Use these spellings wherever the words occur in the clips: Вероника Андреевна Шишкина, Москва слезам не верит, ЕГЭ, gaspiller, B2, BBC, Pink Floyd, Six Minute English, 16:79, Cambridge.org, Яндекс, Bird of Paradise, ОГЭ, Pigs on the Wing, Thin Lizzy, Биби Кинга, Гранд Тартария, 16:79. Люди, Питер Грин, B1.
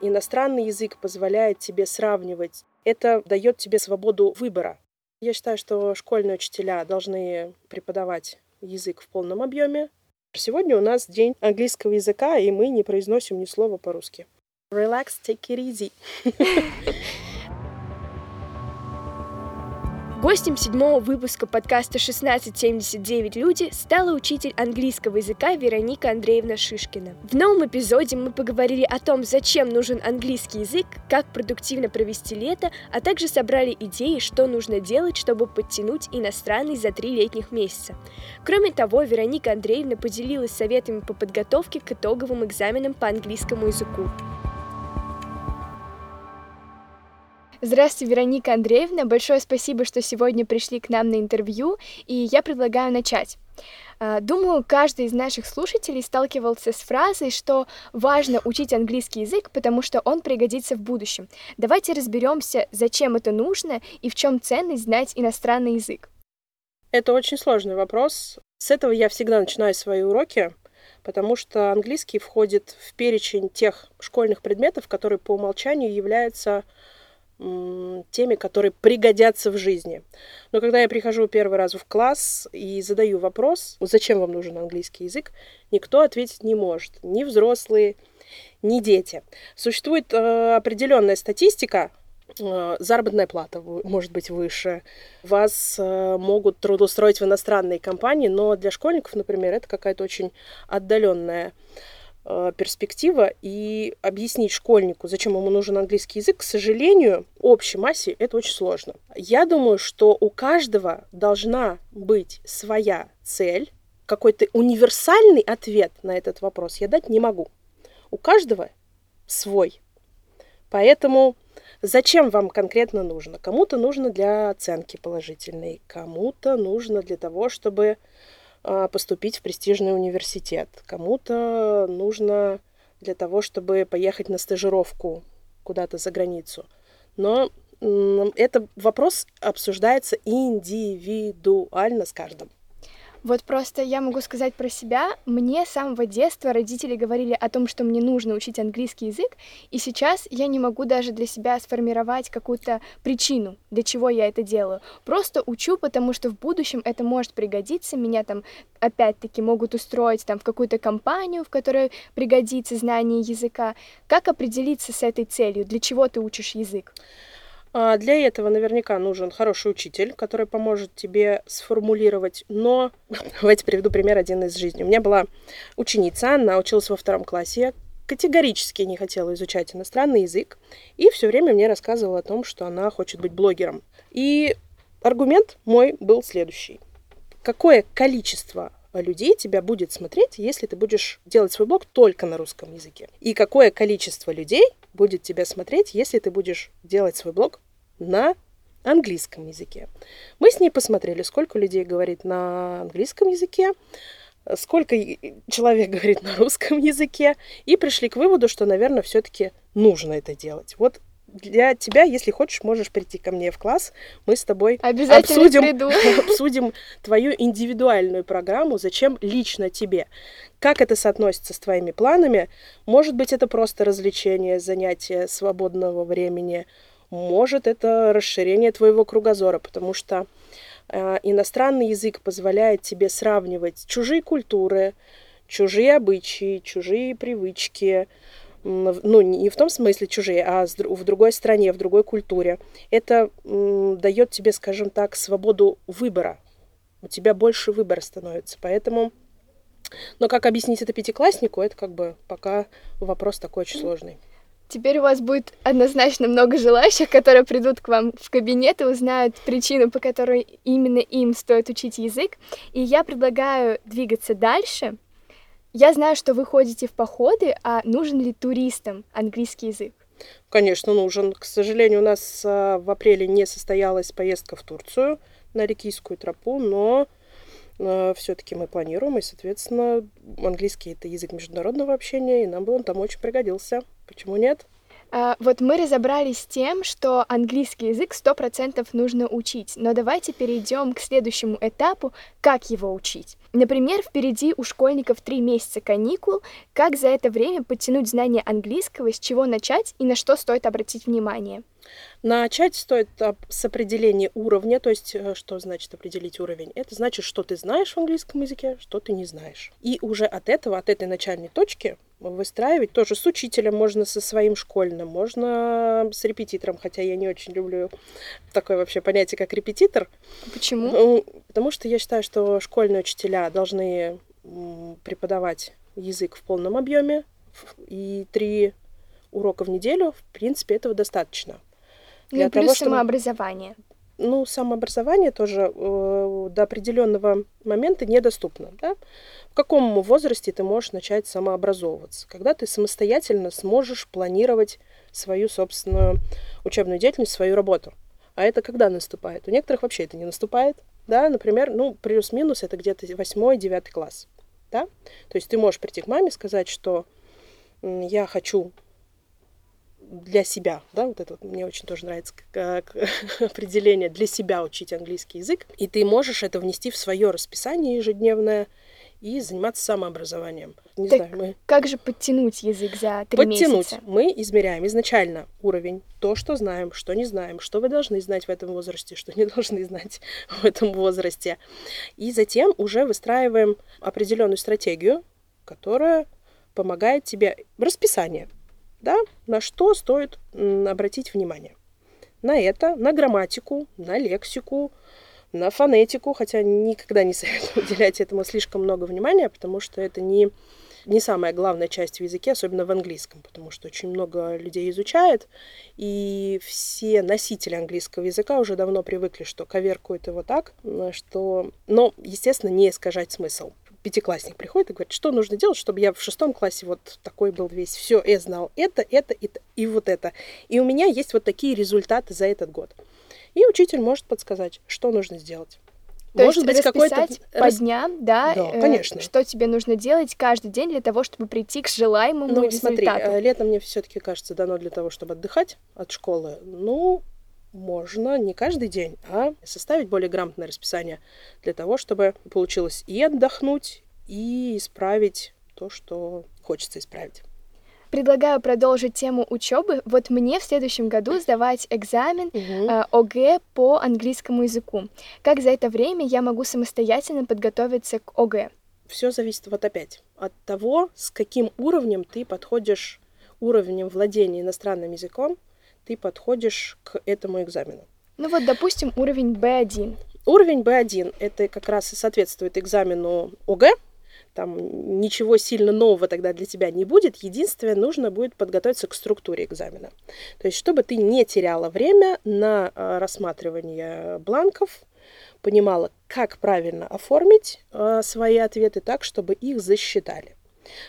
иностранный язык позволяет тебе сравнивать. Это дает тебе свободу выбора. Я считаю, что школьные учителя должны преподавать язык в полном объеме. Сегодня у нас день английского языка, и мы не произносим ни слова по-русски. Relax, take it easy. Гостем 7-го выпуска подкаста «16:79 люди» стала учитель английского языка Вероника Андреевна Шишкина. В новом эпизоде мы поговорили о том, зачем нужен английский язык, как продуктивно провести лето, а также собрали идеи, что нужно делать, чтобы подтянуть иностранный за 3 летних месяца. Кроме того, Вероника Андреевна поделилась советами по подготовке к итоговым экзаменам по английскому языку. Здравствуйте, Вероника Андреевна. Большое спасибо, что сегодня пришли к нам на интервью, и я предлагаю начать. Думаю, каждый из наших слушателей сталкивался с фразой, что важно учить английский язык, потому что он пригодится в будущем. Давайте разберемся, зачем это нужно и в чем ценность знать иностранный язык. Это очень сложный вопрос. С этого я всегда начинаю свои уроки, потому что английский входит в перечень тех школьных предметов, которые по умолчанию являются теми, которые пригодятся в жизни. Но когда я прихожу первый раз в класс и задаю вопрос, зачем вам нужен английский язык, никто ответить не может. Ни взрослые, ни дети. Существует определенная статистика. Заработная плата может быть выше. Вас могут трудоустроить в иностранные компании, но для школьников, например, это какая-то очень отдаленная перспектива, и объяснить школьнику, зачем ему нужен английский язык, к сожалению, общей массе это очень сложно. Я думаю, что у каждого должна быть своя цель. Какой-то универсальный ответ на этот вопрос я дать не могу. У каждого свой. Поэтому зачем вам конкретно нужно? Кому-то нужно для оценки положительной, кому-то нужно для того, чтобы поступить в престижный университет. Кому-то нужно для того, чтобы поехать на стажировку куда-то за границу. Но этот вопрос обсуждается индивидуально с каждым. Вот просто я могу сказать про себя. Мне с самого детства родители говорили о том, что мне нужно учить английский язык, и сейчас я не могу даже для себя сформировать какую-то причину, для чего я это делаю. Просто учу, потому что в будущем это может пригодиться. Меня там опять-таки могут устроить в какую-то компанию, в которой пригодится знание языка. Как определиться с этой целью? Для чего ты учишь язык? Для этого наверняка нужен хороший учитель, который поможет тебе сформулировать, но давайте приведу пример один из жизни. У меня была ученица, она училась во 2 классе, я категорически не хотела изучать иностранный язык, и все время мне рассказывала о том, что она хочет быть блогером. И аргумент мой был следующий. Какое количество людей тебя будет смотреть, если ты будешь делать свой блог только на русском языке? И какое количество людей будет тебя смотреть, если ты будешь делать свой блог на английском языке. Мы с ней посмотрели, сколько людей говорит на английском языке, сколько человек говорит на русском языке, и пришли к выводу, что, наверное, все-таки нужно это делать. Вот для тебя, если хочешь, можешь прийти ко мне в класс, мы с тобой обсудим твою индивидуальную программу, зачем лично тебе. Как это соотносится с твоими планами? Может быть, это просто развлечение, занятие свободного времени, может, это расширение твоего кругозора, потому что иностранный язык позволяет тебе сравнивать чужие культуры, чужие обычаи, чужие привычки, ну, не в том смысле чужие, а в другой стране, в другой культуре. Это дает тебе, скажем так, свободу выбора. У тебя больше выбора становится, поэтому... Но как объяснить это 5-класснику, это пока вопрос такой очень сложный. Теперь у вас будет однозначно много желающих, которые придут к вам в кабинет и узнают причину, по которой именно им стоит учить язык. И я предлагаю двигаться дальше. Я знаю, что вы ходите в походы, а нужен ли туристам английский язык? Конечно, нужен. К сожалению, у нас в апреле не состоялась поездка в Турцию на Рикийскую тропу, но все-таки мы планируем, и, соответственно, английский — это язык международного общения, и нам бы он там очень пригодился. Почему нет? Вот мы разобрались с тем, что английский язык 100% нужно учить, но давайте перейдем к следующему этапу, как его учить. Например, впереди у школьников 3 месяца каникул, как за это время подтянуть знания английского, с чего начать и на что стоит обратить внимание? Начать стоит с определения уровня, то есть что значит определить уровень? Это значит, что ты знаешь в английском языке, что ты не знаешь. И уже от этого, от этой начальной точки выстраивать тоже с учителем, можно со своим школьным, можно с репетитором, хотя я не очень люблю такое вообще понятие, как репетитор. Почему? Потому что я считаю, что школьные учителя должны преподавать язык в полном объеме и 3 урока в неделю, в принципе, этого достаточно. Для того, чтобы... самообразование. Самообразование тоже до определенного момента недоступно. Да? В каком возрасте ты можешь начать самообразовываться? Когда ты самостоятельно сможешь планировать свою собственную учебную деятельность, свою работу. А это когда наступает? У некоторых вообще это не наступает. Да? Например, плюс-минус это где-то 8-9 класс. Да? То есть ты можешь прийти к маме и сказать, что я хочу... для себя, да, мне очень тоже нравится как определение, для себя учить английский язык, и ты можешь это внести в свое расписание ежедневное и заниматься самообразованием. Как же подтянуть язык за 3 месяца? Мы измеряем изначально уровень, то, что знаем, что не знаем, что вы должны знать в этом возрасте, что не должны знать в этом возрасте, и затем уже выстраиваем определенную стратегию, которая помогает тебе расписание. Да, на что стоит обратить внимание? На это, на грамматику, на лексику, на фонетику, хотя никогда не советую уделять этому слишком много внимания, потому что это не самая главная часть в языке, особенно в английском, потому что очень много людей изучает, и все носители английского языка уже давно привыкли, что коверкуют его так, что... Но, естественно, не искажать смысл. Пятиклассник приходит и говорит, что нужно делать, чтобы я в 6 классе вот такой был весь. Все, я знал это и вот это. И у меня есть вот такие результаты за этот год. И учитель может подсказать, что нужно сделать. То может есть быть, расписать по дням, да, конечно. Что тебе нужно делать каждый день для того, чтобы прийти к желаемому результату. Смотри, летом мне все-таки кажется дано для того, чтобы отдыхать от школы. Можно не каждый день, а составить более грамотное расписание для того, чтобы получилось и отдохнуть, и исправить то, что хочется исправить. Предлагаю продолжить тему учебы. Вот мне в следующем году сдавать экзамен ОГЭ по английскому языку. Как за это время я могу самостоятельно подготовиться к ОГЭ? Все зависит от того, с каким уровнем ты подходишь, уровнем владения иностранным языком, ты подходишь к этому экзамену. Допустим, уровень B1. Уровень B1 — это как раз и соответствует экзамену ОГЭ. Там ничего сильно нового тогда для тебя не будет. Единственное, нужно будет подготовиться к структуре экзамена. То есть, чтобы ты не теряла время на рассматривание бланков, понимала, как правильно оформить свои ответы так, чтобы их засчитали.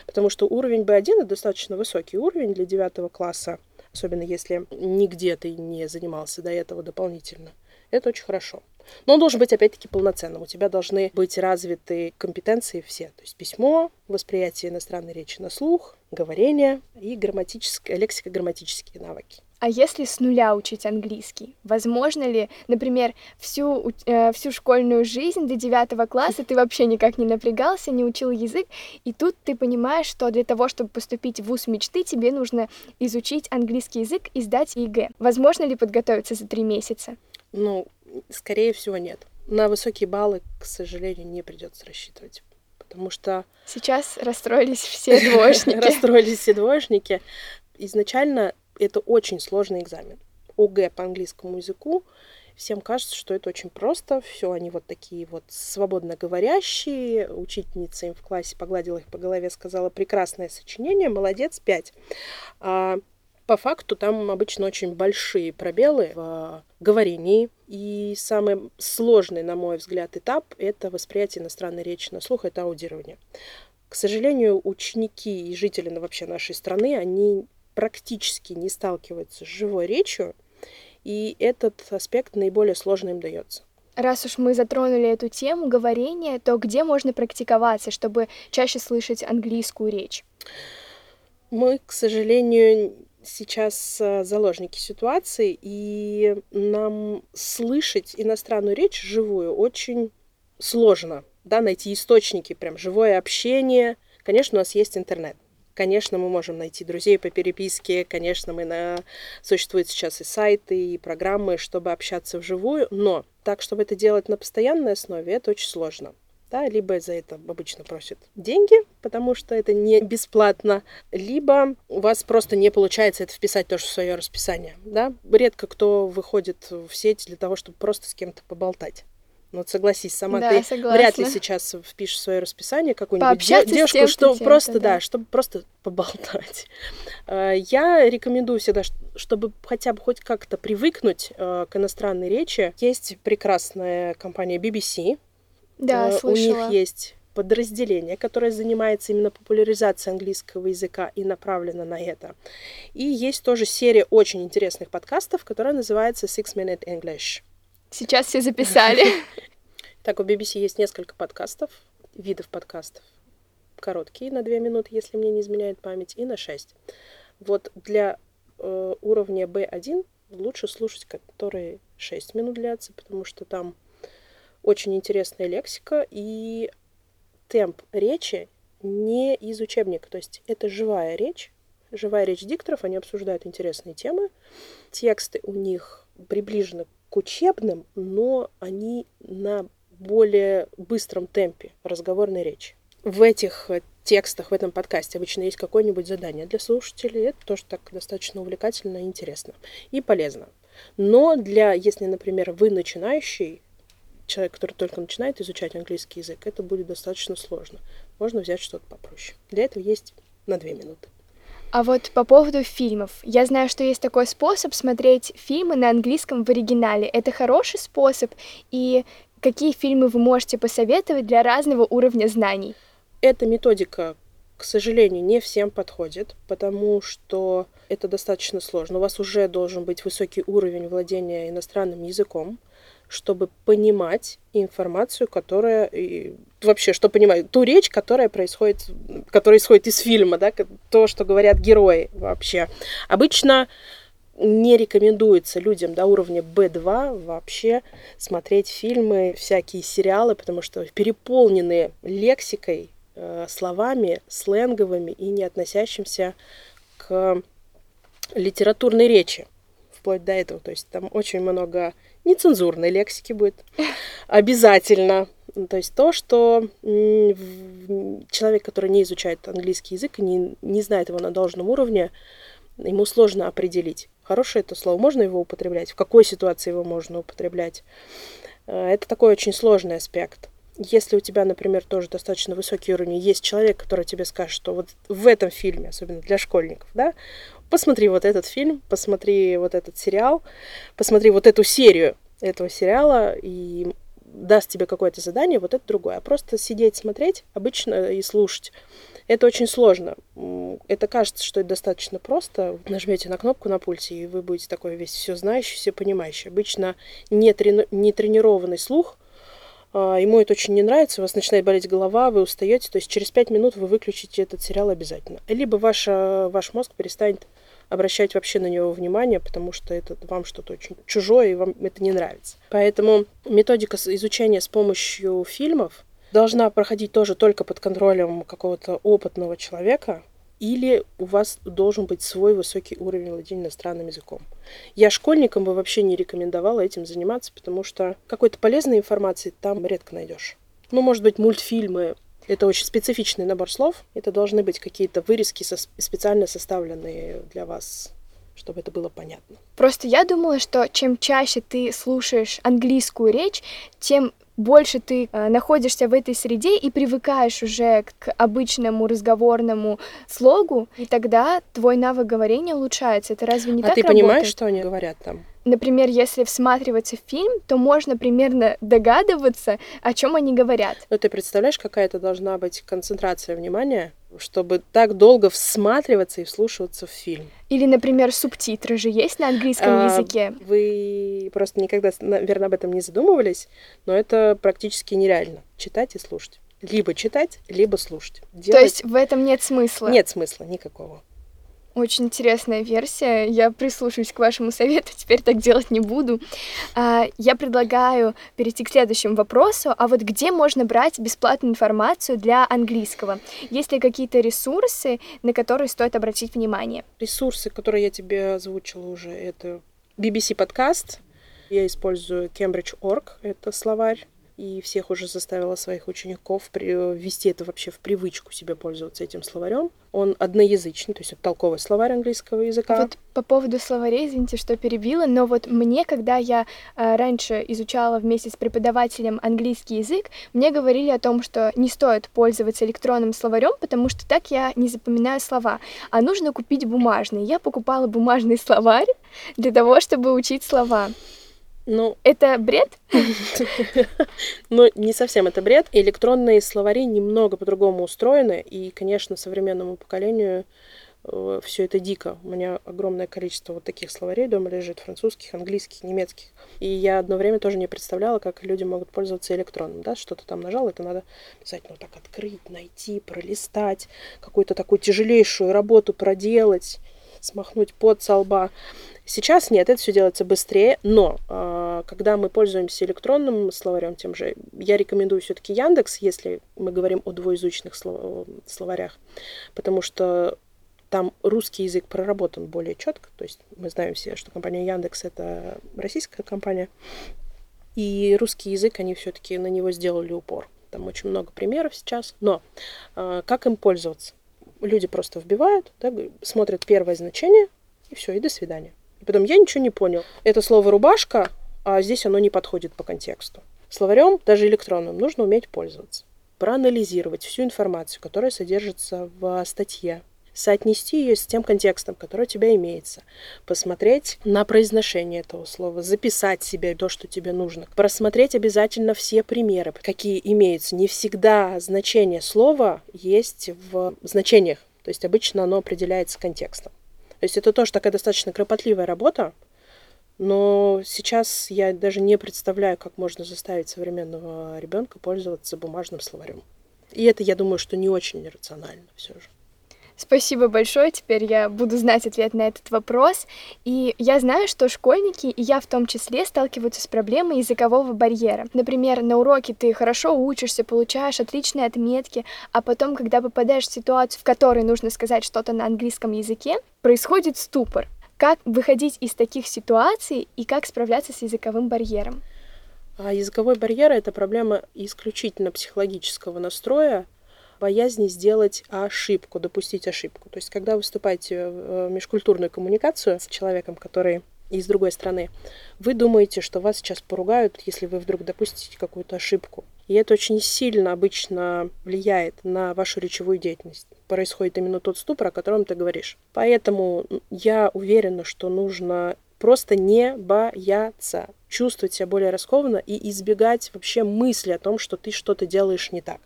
Потому что уровень B1 — это достаточно высокий уровень для 9 класса. Особенно если нигде ты не занимался до этого дополнительно. Это очень хорошо. Но он должен быть, опять-таки, полноценным. У тебя должны быть развиты компетенции все. То есть письмо, восприятие иностранной речи на слух, говорение и лексико-грамматические навыки. А если с нуля учить английский? Возможно ли, например, всю школьную жизнь до 9 класса ты вообще никак не напрягался, не учил язык, и тут ты понимаешь, что для того, чтобы поступить в вуз мечты, тебе нужно изучить английский язык и сдать ЕГЭ. Возможно ли подготовиться за 3 месяца? Скорее всего, нет. На высокие баллы, к сожалению, не придется рассчитывать. Потому что... Сейчас расстроились все двоечники. Изначально это очень сложный экзамен. ОГЭ по английскому языку. Всем кажется, что это очень просто. Все, они вот такие вот свободно говорящие. Учительница им в классе погладила их по голове, сказала: прекрасное сочинение, молодец, 5. А по факту там обычно очень большие пробелы в говорении. И самый сложный, на мой взгляд, этап – это восприятие иностранной речи на слух, это аудирование. К сожалению, ученики и жители вообще нашей страны, они практически не сталкиваются с живой речью, и этот аспект наиболее сложно им дается. Раз уж мы затронули эту тему говорения, то где можно практиковаться, чтобы чаще слышать английскую речь? Мы, к сожалению, сейчас заложники ситуации, и нам слышать иностранную речь живую очень сложно, да, найти источники, прям живое общение. Конечно, у нас есть интернет. Конечно, мы можем найти друзей по переписке, конечно, существуют сейчас и сайты, и программы, чтобы общаться вживую, но так, чтобы это делать на постоянной основе, это очень сложно. Да, либо за это обычно просят деньги, потому что это не бесплатно, либо у вас просто не получается это вписать тоже в свое расписание. Да? Редко кто выходит в сеть для того, чтобы просто с кем-то поболтать. Ну, вот согласись, сама да, ты согласна. Вряд ли сейчас впишешь в свое расписание какую-нибудь девушку, что просто, да, чтобы просто поболтать. Я рекомендую всегда, чтобы хотя бы хоть как-то привыкнуть к иностранной речи. Есть прекрасная компания BBC. Да, слышала. У них есть подразделение, которое занимается именно популяризацией английского языка и направлено на это. И есть тоже серия очень интересных подкастов, которая называется Six Minute English. Сейчас все записали. Так, у BBC есть несколько подкастов, видов подкастов. Короткие, на 2 минуты, если мне не изменяет память, и на 6. Вот для уровня B1 лучше слушать, которые 6 минут длятся, потому что там очень интересная лексика и темп речи не из учебника. То есть это живая речь дикторов, они обсуждают интересные темы. Тексты у них приближены к учебным, но они на более быстром темпе разговорной речи. В этих текстах, в этом подкасте обычно есть какое-нибудь задание для слушателей. Это тоже так достаточно увлекательно, интересно и полезно. Но если, например, вы начинающий, человек, который только начинает изучать английский язык, это будет достаточно сложно. Можно взять что-то попроще. Для этого есть на 2 минуты. А вот по поводу фильмов. Я знаю, что есть такой способ смотреть фильмы на английском в оригинале. Это хороший способ? И какие фильмы вы можете посоветовать для разного уровня знаний? Эта методика, к сожалению, не всем подходит, потому что это достаточно сложно. У вас уже должен быть высокий уровень владения иностранным языком, чтобы понимать информацию, ту речь, которая исходит из фильма, да, то, что говорят герои вообще. Обычно не рекомендуется людям до уровня B2 вообще смотреть фильмы, всякие сериалы, потому что переполнены лексикой, словами, сленговыми и не относящимся к литературной речи, вплоть до этого. То есть там очень много нецензурной лексики будет обязательно. То есть то, что человек, который не изучает английский язык и не знает его на должном уровне, ему сложно определить, хорошее это слово, можно его употреблять, в какой ситуации его можно употреблять. Это такой очень сложный аспект. Если у тебя, например, тоже достаточно высокий уровень, есть человек, который тебе скажет, что вот в этом фильме, особенно для школьников, да, посмотри вот этот фильм, посмотри вот этот сериал, посмотри вот эту серию этого сериала и даст тебе какое-то задание, вот это другое. А просто сидеть, смотреть обычно и слушать, это очень сложно. Это кажется, что это достаточно просто. Нажмете на кнопку на пульсе, и вы будете такой весь все знающий, все понимающий. Обычно нетренированный слух, ему это очень не нравится, у вас начинает болеть голова, вы устаете, то есть через 5 минут вы выключите этот сериал обязательно. Либо ваш мозг перестанет обращать вообще на него внимание, потому что это вам что-то очень чужое, и вам это не нравится. Поэтому методика изучения с помощью фильмов должна проходить тоже только под контролем какого-то опытного человека, или у вас должен быть свой высокий уровень владения иностранным языком. Я школьникам бы вообще не рекомендовала этим заниматься, потому что какой-то полезной информации там редко найдешь. Ну, может быть, мультфильмы. Это очень специфичный набор слов. Это должны быть какие-то вырезки, специально составленные для вас, чтобы это было понятно. Просто я думала, что чем чаще ты слушаешь английскую речь, тем больше ты находишься в этой среде и привыкаешь уже к обычному разговорному слогу, и тогда твой навык говорения улучшается. Это разве не так работает? А ты понимаешь, что они говорят там? Например, если всматриваться в фильм, то можно примерно догадываться, о чем они говорят. Но ты представляешь, какая-то должна быть концентрация внимания, чтобы так долго всматриваться и вслушиваться в фильм. Или, например, субтитры же есть на английском языке. Вы просто никогда, наверное, об этом не задумывались, но это практически нереально читать и слушать. Либо читать, либо слушать. То есть в этом нет смысла? Нет смысла никакого. Очень интересная версия. Я прислушаюсь к вашему совету, теперь так делать не буду. Я предлагаю перейти к следующему вопросу. А вот где можно брать бесплатную информацию для английского? Есть ли какие-то ресурсы, на которые стоит обратить внимание? Ресурсы, которые я тебе озвучила уже, это BBC подкаст. Я использую Cambridge.org, это словарь. И всех уже заставила своих учеников ввести это вообще в привычку себе пользоваться этим словарем. Он одноязычный, то есть это толковый словарь английского языка. Вот по поводу словарей, извините, что перебила, но вот мне, когда я раньше изучала вместе с преподавателем английский язык, мне говорили о том, что не стоит пользоваться электронным словарем, потому что так я не запоминаю слова, а нужно купить бумажный. Я покупала бумажный словарь для того, чтобы учить слова. Ну, это бред? Ну, не совсем это бред. Электронные словари немного по-другому устроены, и, конечно, современному поколению все это дико. У меня огромное количество вот таких словарей дома лежит, французских, английских, немецких. И я одно время тоже не представляла, как люди могут пользоваться электронным, да, что-то там нажал, это надо обязательно вот так открыть, найти, пролистать, какую-то такую тяжелейшую работу проделать, смахнуть пот со лба. Сейчас нет, это все делается быстрее, но когда мы пользуемся электронным словарем тем же, я рекомендую все-таки Яндекс, если мы говорим о двуязычных словарях, потому что там русский язык проработан более четко, то есть мы знаем все, что компания Яндекс — это российская компания, и русский язык, они все-таки на него сделали упор. Там очень много примеров сейчас, но как им пользоваться? Люди просто вбивают, да, смотрят первое значение, и все, и до свидания. И потом я ничего не понял. Это слово «рубашка», а здесь оно не подходит по контексту. Словарем, даже электронным, нужно уметь пользоваться. Проанализировать всю информацию, которая содержится в статье. Соотнести ее с тем контекстом, который у тебя имеется. Посмотреть на произношение этого слова. Записать себе то, что тебе нужно. Просмотреть обязательно все примеры, какие имеются. Не всегда значение слова есть в значениях. То есть обычно оно определяется контекстом. То есть это тоже такая достаточно кропотливая работа, но сейчас я даже не представляю, как можно заставить современного ребенка пользоваться бумажным словарем. И это, я думаю, что не очень рационально все же. Спасибо большое, теперь я буду знать ответ на этот вопрос. И я знаю, что школьники, и я в том числе, сталкиваются с проблемой языкового барьера. Например, на уроке ты хорошо учишься, получаешь отличные отметки, а потом, когда попадаешь в ситуацию, в которой нужно сказать что-то на английском языке, происходит ступор. Как выходить из таких ситуаций и как справляться с языковым барьером? Языковой барьер — это проблема исключительно психологического настроя, боязни сделать ошибку, допустить ошибку. То есть, когда вы вступаете в межкультурную коммуникацию с человеком, который из другой страны, вы думаете, что вас сейчас поругают, если вы вдруг допустите какую-то ошибку. И это очень сильно обычно влияет на вашу речевую деятельность. Происходит именно тот ступор, о котором ты говоришь. Поэтому я уверена, что нужно просто не бояться, чувствовать себя более раскованно и избегать вообще мысли о том, что ты что-то делаешь не так.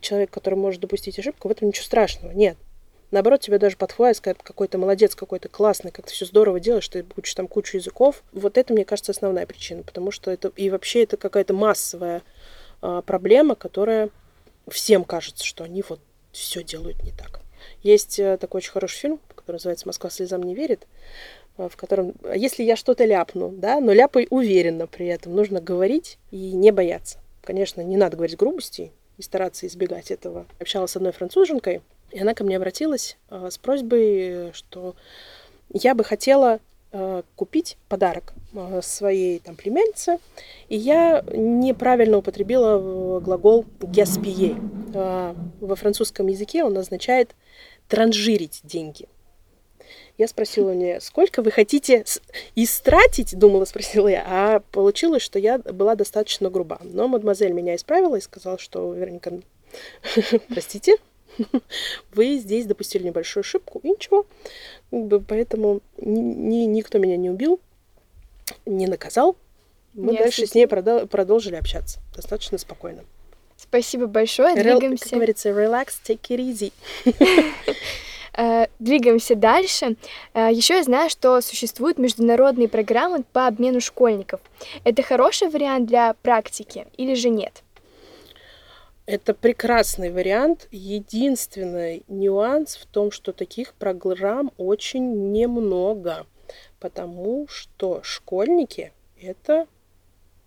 Человек, который может допустить ошибку, в этом ничего страшного, нет. Наоборот, тебя даже подхватят, скажут, какой ты молодец, какой ты классный, как ты все здорово делаешь, ты учишь там кучу языков. Вот это, мне кажется, основная причина, потому что это и вообще это какая-то массовая проблема, которая всем кажется, что они вот все делают не так. Есть такой очень хороший фильм, который называется «Москва слезам не верит», в котором, если я что-то ляпну, да, но ляпай уверенно при этом, нужно говорить и не бояться. Конечно, не надо говорить грубостей, и стараться избегать этого. Общалась с одной француженкой, и она ко мне обратилась с просьбой, что я бы хотела купить подарок своей там племяннице, и я неправильно употребила глагол «gaspiller». Во французском языке он означает «транжирить деньги». Я спросила у нее, сколько вы хотите истратить, спросила я, а получилось, что я была достаточно груба. Но мадемуазель меня исправила и сказала, что, Вероника, простите, вы здесь допустили небольшую ошибку, и ничего. Поэтому никто меня не убил, не наказал. Мы дальше с ней продолжили общаться достаточно спокойно. Спасибо большое, двигаемся. Как говорится, relax, take it easy. Двигаемся дальше. Еще я знаю, что существуют международные программы по обмену школьников. Это хороший вариант для практики или же нет? Это прекрасный вариант. Единственный нюанс в том, что таких программ очень немного, потому что школьники – это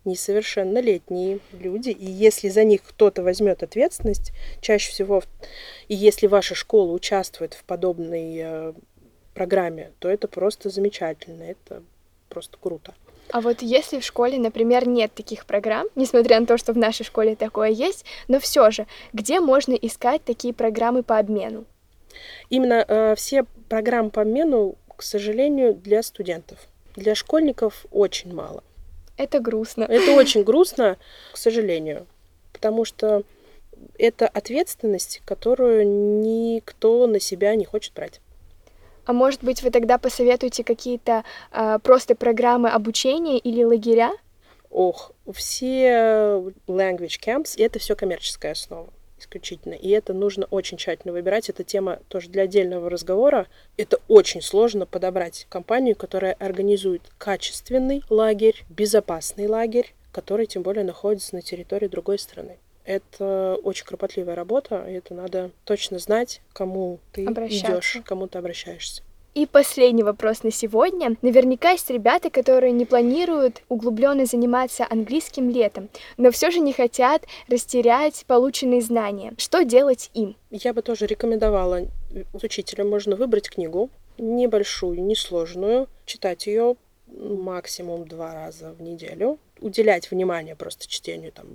несовершеннолетние люди, и если за них кто-то возьмет ответственность, чаще всего, и если ваша школа участвует в подобной программе, то это просто замечательно, это просто круто. А вот если в школе, например, нет таких программ, несмотря на то, что в нашей школе такое есть, но все же, где можно искать такие программы по обмену? Именно все программы по обмену, к сожалению, для студентов. Для школьников очень мало. Это грустно. Это очень грустно, к сожалению, потому что это ответственность, которую никто на себя не хочет брать. А может быть, вы тогда посоветуете какие-то просто программы обучения или лагеря? Ох, все language camps, это все коммерческая основа исключительно, и это нужно очень тщательно выбирать. Эта тема тоже для отдельного разговора. Это очень сложно подобрать компанию, которая организует качественный лагерь, безопасный лагерь, который тем более находится на территории другой страны. Это очень кропотливая работа, и это надо точно знать, кому ты идешь, кому ты обращаешься. И последний вопрос на сегодня. Наверняка есть ребята, которые не планируют углубленно заниматься английским летом, но все же не хотят растерять полученные знания. Что делать им? Я бы тоже рекомендовала с учителем. Можно выбрать книгу, небольшую, несложную, читать ее максимум 2 раза в неделю. Уделять внимание просто чтению, там,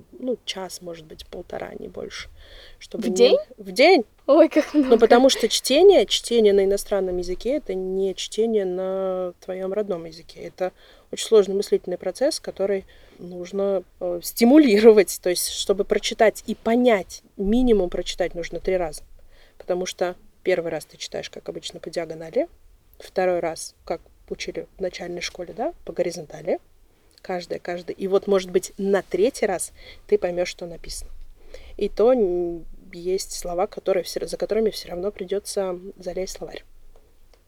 час, может быть, 1,5, не больше. Чтобы в день? В день. Ой, как много. Ну, потому что чтение на иностранном языке, это не чтение на твоем родном языке. Это очень сложный мыслительный процесс, который нужно стимулировать. То есть, чтобы прочитать и понять, минимум прочитать нужно 3 раза. Потому что 1 раз ты читаешь, как обычно, по диагонали, 2 раз, как учили в начальной школе, да, по горизонтали. Каждая. И вот, может быть, на 3-й раз ты поймешь, что написано. И то есть слова, за которыми все равно придется залезть в словарь.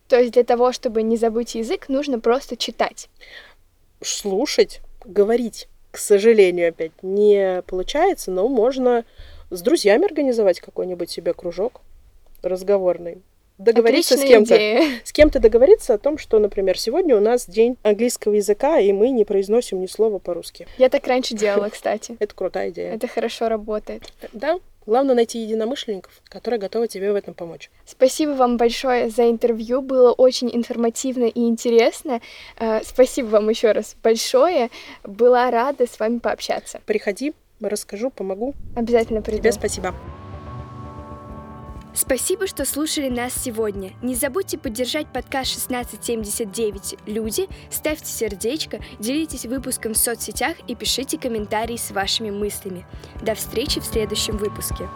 То есть для того, чтобы не забыть язык, нужно просто читать? Слушать, говорить, к сожалению, опять не получается, но можно с друзьями организовать какой-нибудь себе кружок разговорный. Договориться отличная с кем-то. Идея. С кем-то договориться о том, что, например, сегодня у нас день английского языка, и мы не произносим ни слова по-русски. Я так раньше делала, кстати. Это крутая идея. Это хорошо работает. Да. Главное найти единомышленников, которые готовы тебе в этом помочь. Спасибо вам большое за интервью. Было очень информативно и интересно. Спасибо вам еще раз большое. Была рада с вами пообщаться. Приходи, расскажу, помогу. Обязательно приду. Тебе спасибо. Спасибо, что слушали нас сегодня. Не забудьте поддержать подкаст 1679 «Люди», ставьте сердечко, делитесь выпуском в соцсетях и пишите комментарии с вашими мыслями. До встречи в следующем выпуске.